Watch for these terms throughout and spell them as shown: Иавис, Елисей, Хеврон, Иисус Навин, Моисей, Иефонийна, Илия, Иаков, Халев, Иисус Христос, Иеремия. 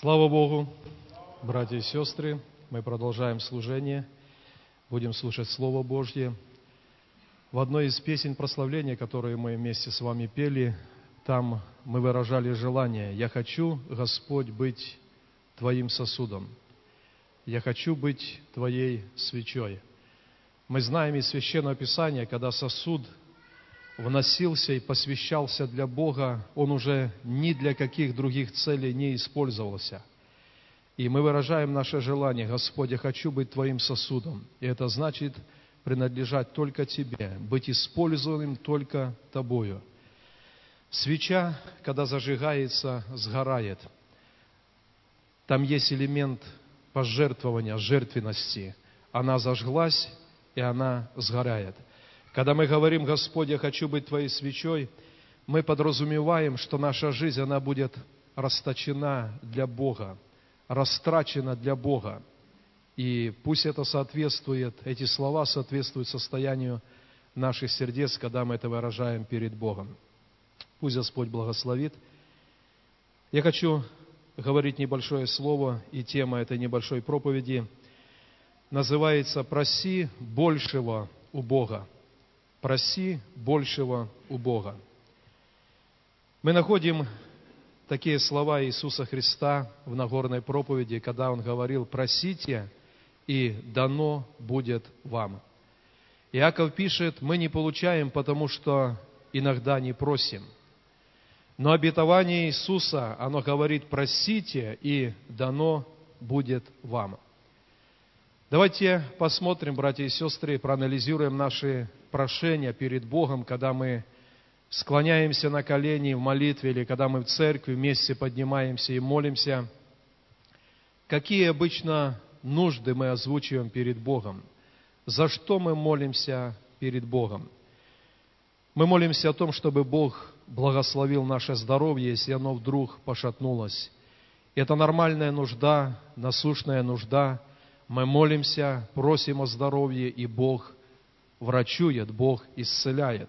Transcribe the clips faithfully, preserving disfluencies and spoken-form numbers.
Слава Богу, братья и сестры, мы продолжаем служение, будем слушать Слово Божье. В одной из песен прославления, которые мы вместе с вами пели, там мы выражали желание: «Я хочу, Господь, быть Твоим сосудом, я хочу быть Твоей свечой». Мы знаем из Священного Писания, когда сосуд вносился и посвящался для Бога, он уже ни для каких других целей не использовался. И мы выражаем наше желание: «Господь, я хочу быть Твоим сосудом». И это значит принадлежать только Тебе, быть использованным только Тобою. Свеча, когда зажигается, сгорает. Там есть элемент пожертвования, жертвенности. Она зажглась, и она сгорает. Когда мы говорим: «Господь, я хочу быть Твоей свечой», мы подразумеваем, что наша жизнь, она будет расточена для Бога, растрачена для Бога. И пусть это соответствует, эти слова соответствуют состоянию наших сердец, когда мы это выражаем перед Богом. Пусть Господь благословит. Я хочу говорить небольшое слово, и тема этой небольшой проповеди называется «Проси большего у Бога». Проси большего у Бога. Мы находим такие слова Иисуса Христа в Нагорной проповеди, когда Он говорил: «Просите, и дано будет вам». Иаков пишет: «Мы не получаем, потому что иногда не просим». Но обетование Иисуса, оно говорит: «Просите, и дано будет вам». Давайте посмотрим, братья и сестры, проанализируем наши прошения перед Богом, когда мы склоняемся на колени в молитве или когда мы в церкви вместе поднимаемся и молимся. Какие обычно нужды мы озвучиваем перед Богом? За что мы молимся перед Богом? Мы молимся о том, чтобы Бог благословил наше здоровье, если оно вдруг пошатнулось. Это нормальная нужда, насущная нужда. Мы молимся, просим о здоровье, и Бог врачует, Бог исцеляет.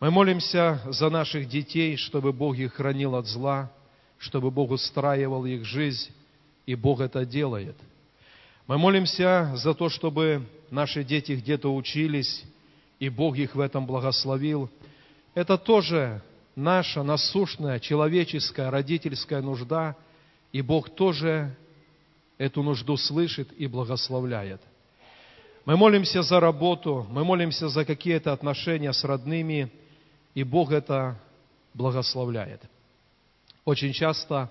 Мы молимся за наших детей, чтобы Бог их хранил от зла, чтобы Бог устраивал их жизнь, и Бог это делает. Мы молимся за то, чтобы наши дети где-то учились, и Бог их в этом благословил. Это тоже наша насущная, человеческая, родительская нужда, и Бог тоже эту нужду слышит и благословляет. Мы молимся за работу, мы молимся за какие-то отношения с родными, и Бог это благословляет. Очень часто,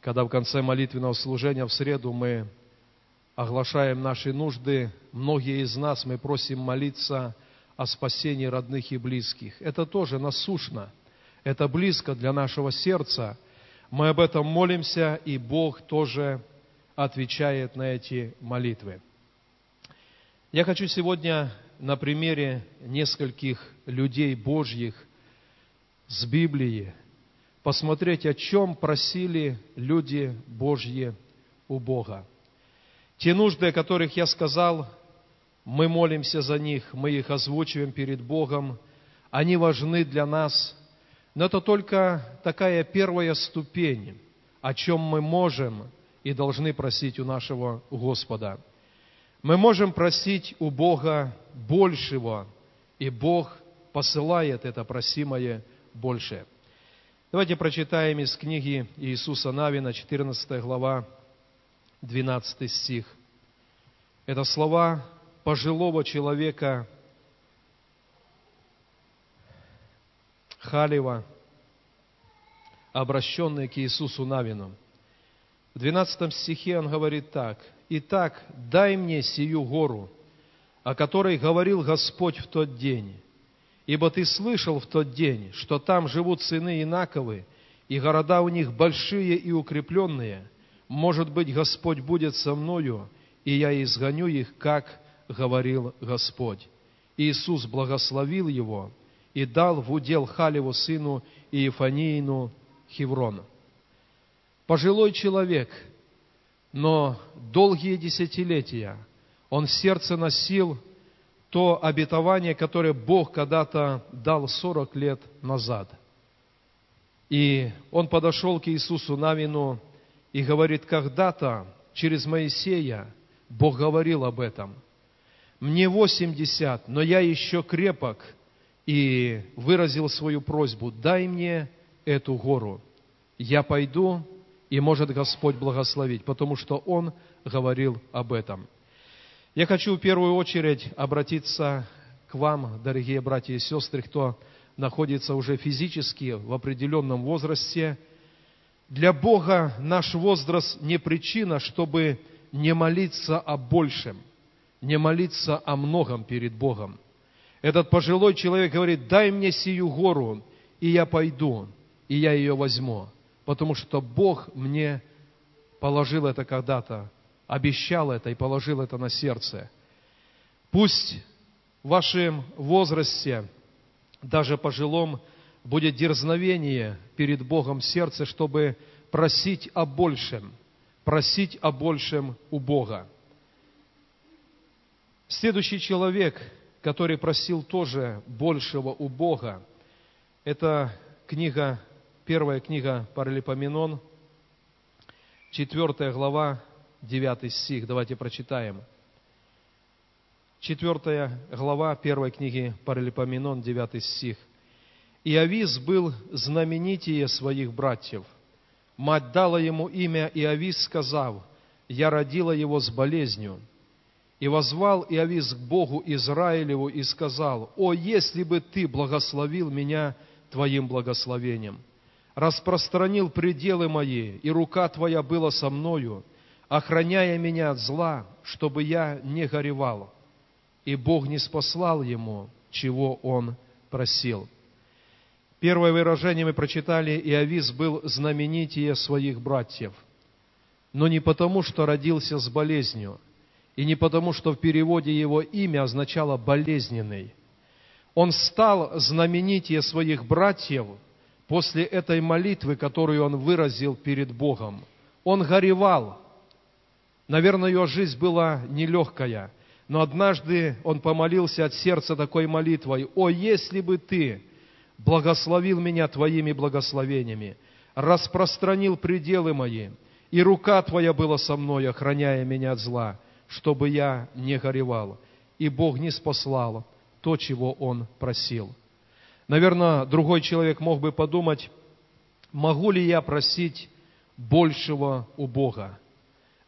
когда в конце молитвенного служения в среду мы оглашаем наши нужды, многие из нас, мы просим молиться о спасении родных и близких. Это тоже насущно, это близко для нашего сердца. Мы об этом молимся, и Бог тоже отвечает на эти молитвы. Я хочу сегодня на примере нескольких людей Божьих с Библии посмотреть, о чем просили люди Божьи у Бога. Те нужды, о которых я сказал, мы молимся за них, мы их озвучиваем перед Богом, они важны для нас, но это только такая первая ступень, о чем мы можем и должны просить у нашего Господа. Мы можем просить у Бога большего, и Бог посылает это просимое большее. Давайте прочитаем из книги Иисуса Навина, четырнадцатая глава, двенадцатый стих. Это слова пожилого человека Халева, обращенные к Иисусу Навину. В двенадцатом стихе он говорит так: «Итак, дай мне сию гору, о которой говорил Господь в тот день, ибо ты слышал в тот день, что там живут сыны Инаковы, и города у них большие и укрепленные. Может быть, Господь будет со мною, и я изгоню их, как говорил Господь». Иисус благословил его и дал в удел Халеву сыну Иефонийну Хеврону. Пожилой человек, но долгие десятилетия он в сердце носил то обетование, которое Бог когда-то дал сорок лет назад. И он подошел к Иисусу Навину И говорит, когда-то через Моисея Бог говорил об этом. Мне восемьдесят, но я еще крепок и выразил свою просьбу. Дай мне эту гору. Я пойду, и может Господь благословить, потому что Он говорил об этом. Я хочу в первую очередь обратиться к вам, дорогие братья и сестры, кто находится уже физически в определенном возрасте. Для Бога наш возраст не причина, чтобы не молиться о большем, не молиться о многом перед Богом. Этот пожилой человек говорит, дай мне сию гору, и я пойду, и я ее возьму, потому что Бог мне положил это когда-то, обещал это и положил это на сердце. Пусть в вашем возрасте, даже пожилом, будет дерзновение перед Богом в сердце, чтобы просить о большем, просить о большем у Бога. Следующий человек, который просил тоже большего у Бога, это книга, первая книга Паралипоменон, четвертая глава, девятый стих. Давайте прочитаем. четвёртая глава первой книги Паралипоменон, девятый стих. Иавис был знаменитее своих братьев. Мать дала ему имя Иавис, сказав, «Я родила его с болезнью». И воззвал Иавис к Богу Израилеву и сказал, «О, если бы ты благословил меня твоим благословением, распространил пределы мои, и рука твоя была со мною, охраняя меня от зла, чтобы я не горевал». И Бог не спаслал ему, чего он просил. Первое выражение мы прочитали, Иавис был знаменитее своих братьев, но не потому, что родился с болезнью, и не потому, что в переводе его имя означало «болезненный». Он стал знаменитее своих братьев после этой молитвы, которую он выразил перед Богом. Он горевал. Наверное, его жизнь была нелегкая. Но однажды он помолился от сердца такой молитвой, «О, если бы ты благословил меня твоими благословениями, распространил пределы мои, и рука твоя была со мной, охраняя меня от зла, чтобы я не горевал». И Бог не спаслал то, чего он просил. Наверное, другой человек мог бы подумать, могу ли я просить большего у Бога?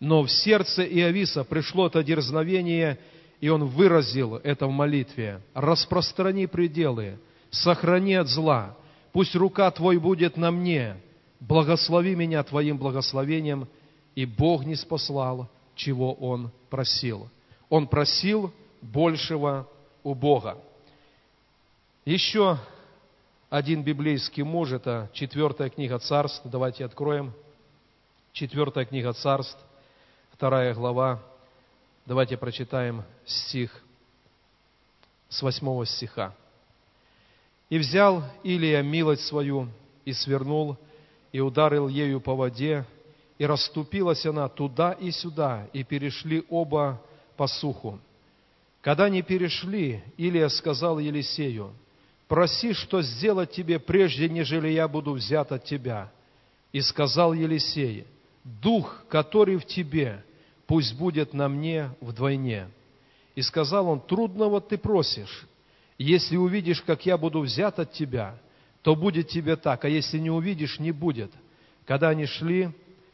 Но в сердце Иависа пришло это дерзновение, и он выразил это в молитве. «Распространи пределы, сохрани от зла, пусть рука Твой будет на мне, благослови меня Твоим благословением». И Бог не спаслал, чего он просил. Он просил большего у Бога. Еще один библейский муж, это четвертая книга Царств, давайте откроем. Четвертая книга Царств. Вторая глава, давайте прочитаем стих с восьмого стиха. «И взял Илия милость свою, и свернул, и ударил ею по воде, и расступилась она туда и сюда, и перешли оба по суху. Когда не перешли, Илия сказал Елисею, «Проси, что сделать тебе, прежде нежели я буду взят от тебя». И сказал Елисей, «Дух, который в тебе, пусть будет на мне вдвойне». И сказал он, «Трудного ты просишь. Если увидишь, как я буду взят от тебя, то будет тебе так, а если не увидишь, не будет». Когда они шли,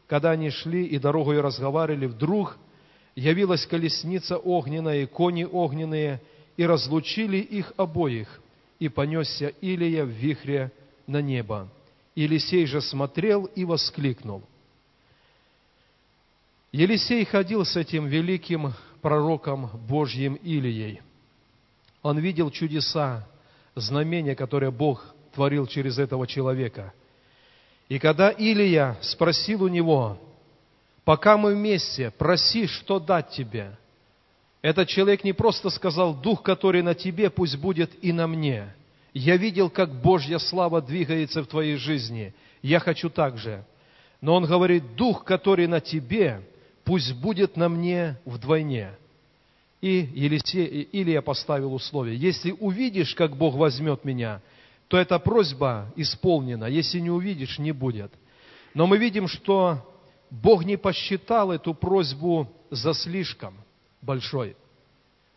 когда они шли и дорогою разговаривали, вдруг явилась колесница огненная, кони огненные, и разлучили их обоих, и понесся Илия в вихре на небо. Елисей же смотрел и воскликнул. Елисей ходил с этим великим пророком Божьим Илией. Он видел чудеса, знамения, которые Бог творил через этого человека. И когда Илия спросил у него, «Пока мы вместе, проси, что дать тебе». Этот человек не просто сказал, «Дух, который на тебе, пусть будет и на мне. Я видел, как Божья слава двигается в твоей жизни. Я хочу так же». Но он говорит, «Дух, который на тебе, пусть будет на мне вдвойне». И Елисей, и Илия поставил условие. Если увидишь, как Бог возьмет меня, то эта просьба исполнена. Если не увидишь, не будет. Но мы видим, что Бог не посчитал эту просьбу за слишком большой.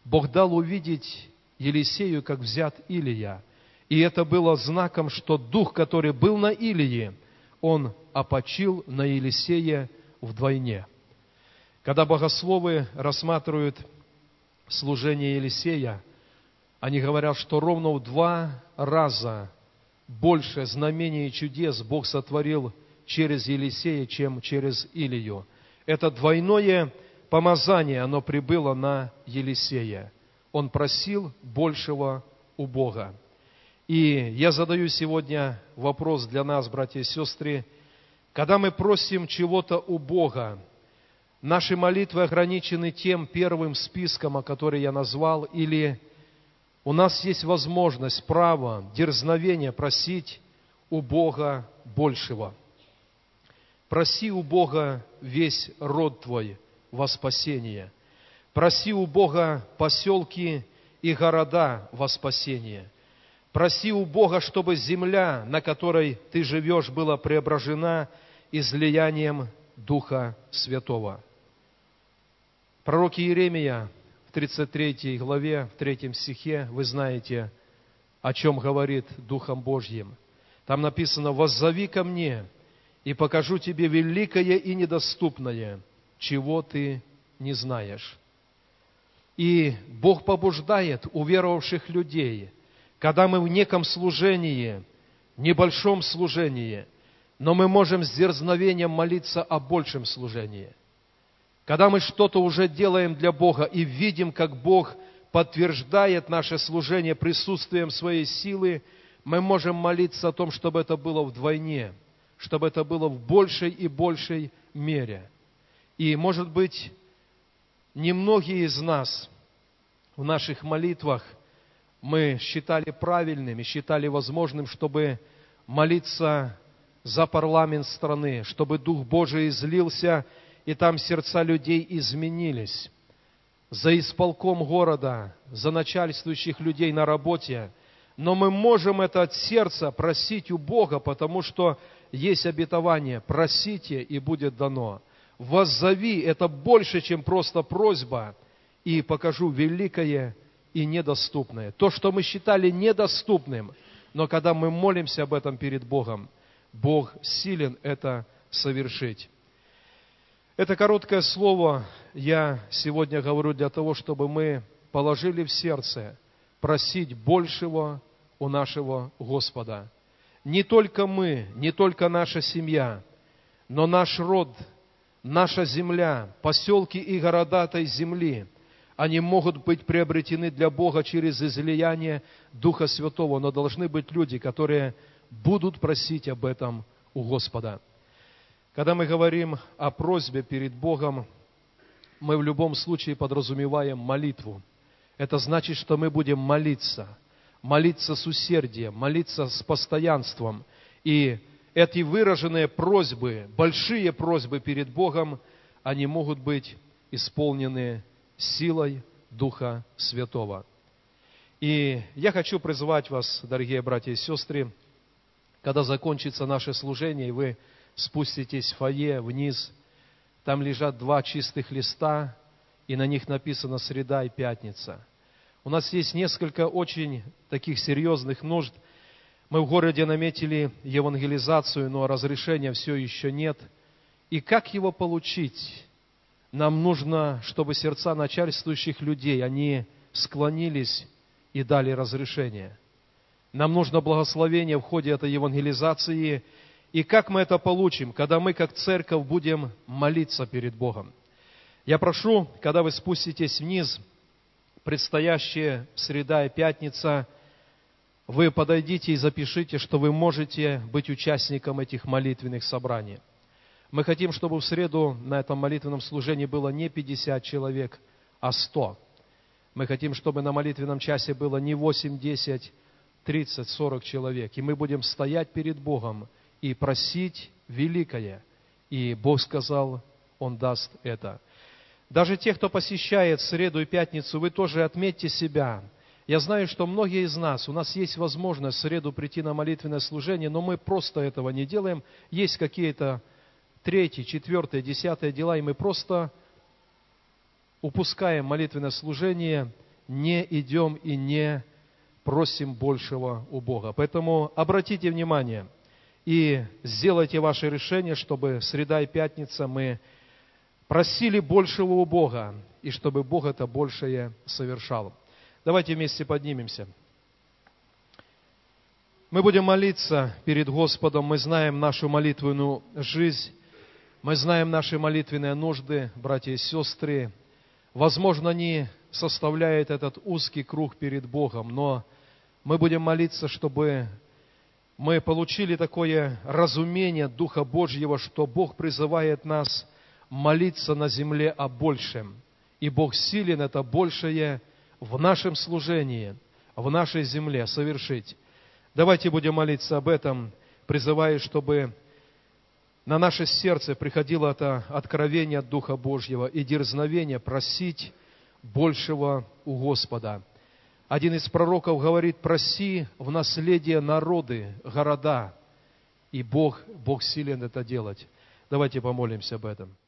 Бог дал увидеть Елисею, как взят Илия. И это было знаком, что дух, который был на Илии, он опочил на Елисее вдвойне. Когда богословы рассматривают служение Елисея, они говорят, что ровно в два раза больше знамений и чудес Бог сотворил через Елисея, чем через Илию. Это двойное помазание, оно прибыло на Елисея. Он просил большего у Бога. И я задаю сегодня вопрос для нас, братья и сестры. Когда мы просим чего-то у Бога, наши молитвы ограничены тем первым списком, о котором я назвал, или у нас есть возможность, право, дерзновение просить у Бога большего. Проси у Бога весь род твой во спасение. Проси у Бога поселки и города во спасение. Проси у Бога, чтобы земля, на которой ты живешь, была преображена излиянием Духа Святого. Пророк Иеремия в тридцать третьей главе, в третьем стихе, вы знаете, о чем говорит Духом Божьим. Там написано: «Воззови ко мне, и покажу тебе великое и недоступное, чего ты не знаешь». И Бог побуждает уверовавших людей, когда мы в неком служении, небольшом служении, но мы можем с дерзновением молиться о большем служении. Когда мы что-то уже делаем для Бога и видим, как Бог подтверждает наше служение присутствием своей силы, мы можем молиться о том, чтобы это было вдвойне, чтобы это было в большей и большей мере. И, может быть, немногие из нас в наших молитвах мы считали правильными, считали возможным, чтобы молиться за парламент страны, чтобы Дух Божий излился, и там сердца людей изменились. За исполком города, за начальствующих людей на работе. Но мы можем это от сердца просить у Бога, потому что есть обетование: просите, и будет дано. Воззови — это больше, чем просто просьба, и покажу великое и недоступное. То, что мы считали недоступным, но когда мы молимся об этом перед Богом, Бог силен это совершить. Это короткое слово я сегодня говорю для того, чтобы мы положили в сердце просить большего у нашего Господа. Не только мы, не только наша семья, но наш род, наша земля, поселки и города этой земли, они могут быть приобретены для Бога через излияние Духа Святого, но должны быть люди, которые будут просить об этом у Господа. Когда мы говорим о просьбе перед Богом, мы в любом случае подразумеваем молитву. Это значит, что мы будем молиться, молиться с усердием, молиться с постоянством. И эти выраженные просьбы, большие просьбы перед Богом, они могут быть исполнены силой Духа Святого. И я хочу призвать вас, дорогие братья и сестры, когда закончится наше служение, и вы спуститесь в фойе вниз, там лежат два чистых листа, и на них написано «Среда» и «Пятница». У нас есть несколько очень таких серьезных нужд. Мы в городе наметили евангелизацию, но разрешения все еще нет. И как его получить? Нам нужно, чтобы сердца начальствующих людей, они склонились и дали разрешение. Нам нужно благословение в ходе этой евангелизации. И как мы это получим, когда мы, как церковь, будем молиться перед Богом? Я прошу, когда вы спуститесь вниз, предстоящие среда и пятница, вы подойдите и запишите, что вы можете быть участником этих молитвенных собраний. Мы хотим, чтобы в среду на этом молитвенном служении было не пятьдесят человек, а сто. Мы хотим, чтобы на молитвенном часе было не восемь-десять, тридцать-сорок человек, и мы будем стоять перед Богом и просить великое. И Бог сказал, Он даст это. Даже те, кто посещает среду и пятницу, вы тоже отметьте себя. Я знаю, что многие из нас, у нас есть возможность в среду прийти на молитвенное служение, но мы просто этого не делаем. Есть какие-то третье, четвертое, десятое дела, и мы просто упускаем молитвенное служение, не идем и не просим большего у Бога. Поэтому обратите внимание и сделайте ваше решение, чтобы среда и пятница мы просили большего у Бога, и чтобы Бог это большее совершал. Давайте вместе поднимемся. Мы будем молиться перед Господом, мы знаем нашу молитвенную жизнь, мы знаем наши молитвенные нужды, братья и сестры. Возможно, они составляют этот узкий круг перед Богом, но мы будем молиться, чтобы мы получили такое разумение Духа Божьего, что Бог призывает нас молиться на земле о большем. И Бог силен это большее в нашем служении, в нашей земле совершить. Давайте будем молиться об этом, призывая, чтобы на наше сердце приходило это откровение от Духа Божьего и дерзновение просить большего у Господа. Один из пророков говорит: проси в наследие народы, города, и Бог, Бог силен это делать. Давайте помолимся об этом.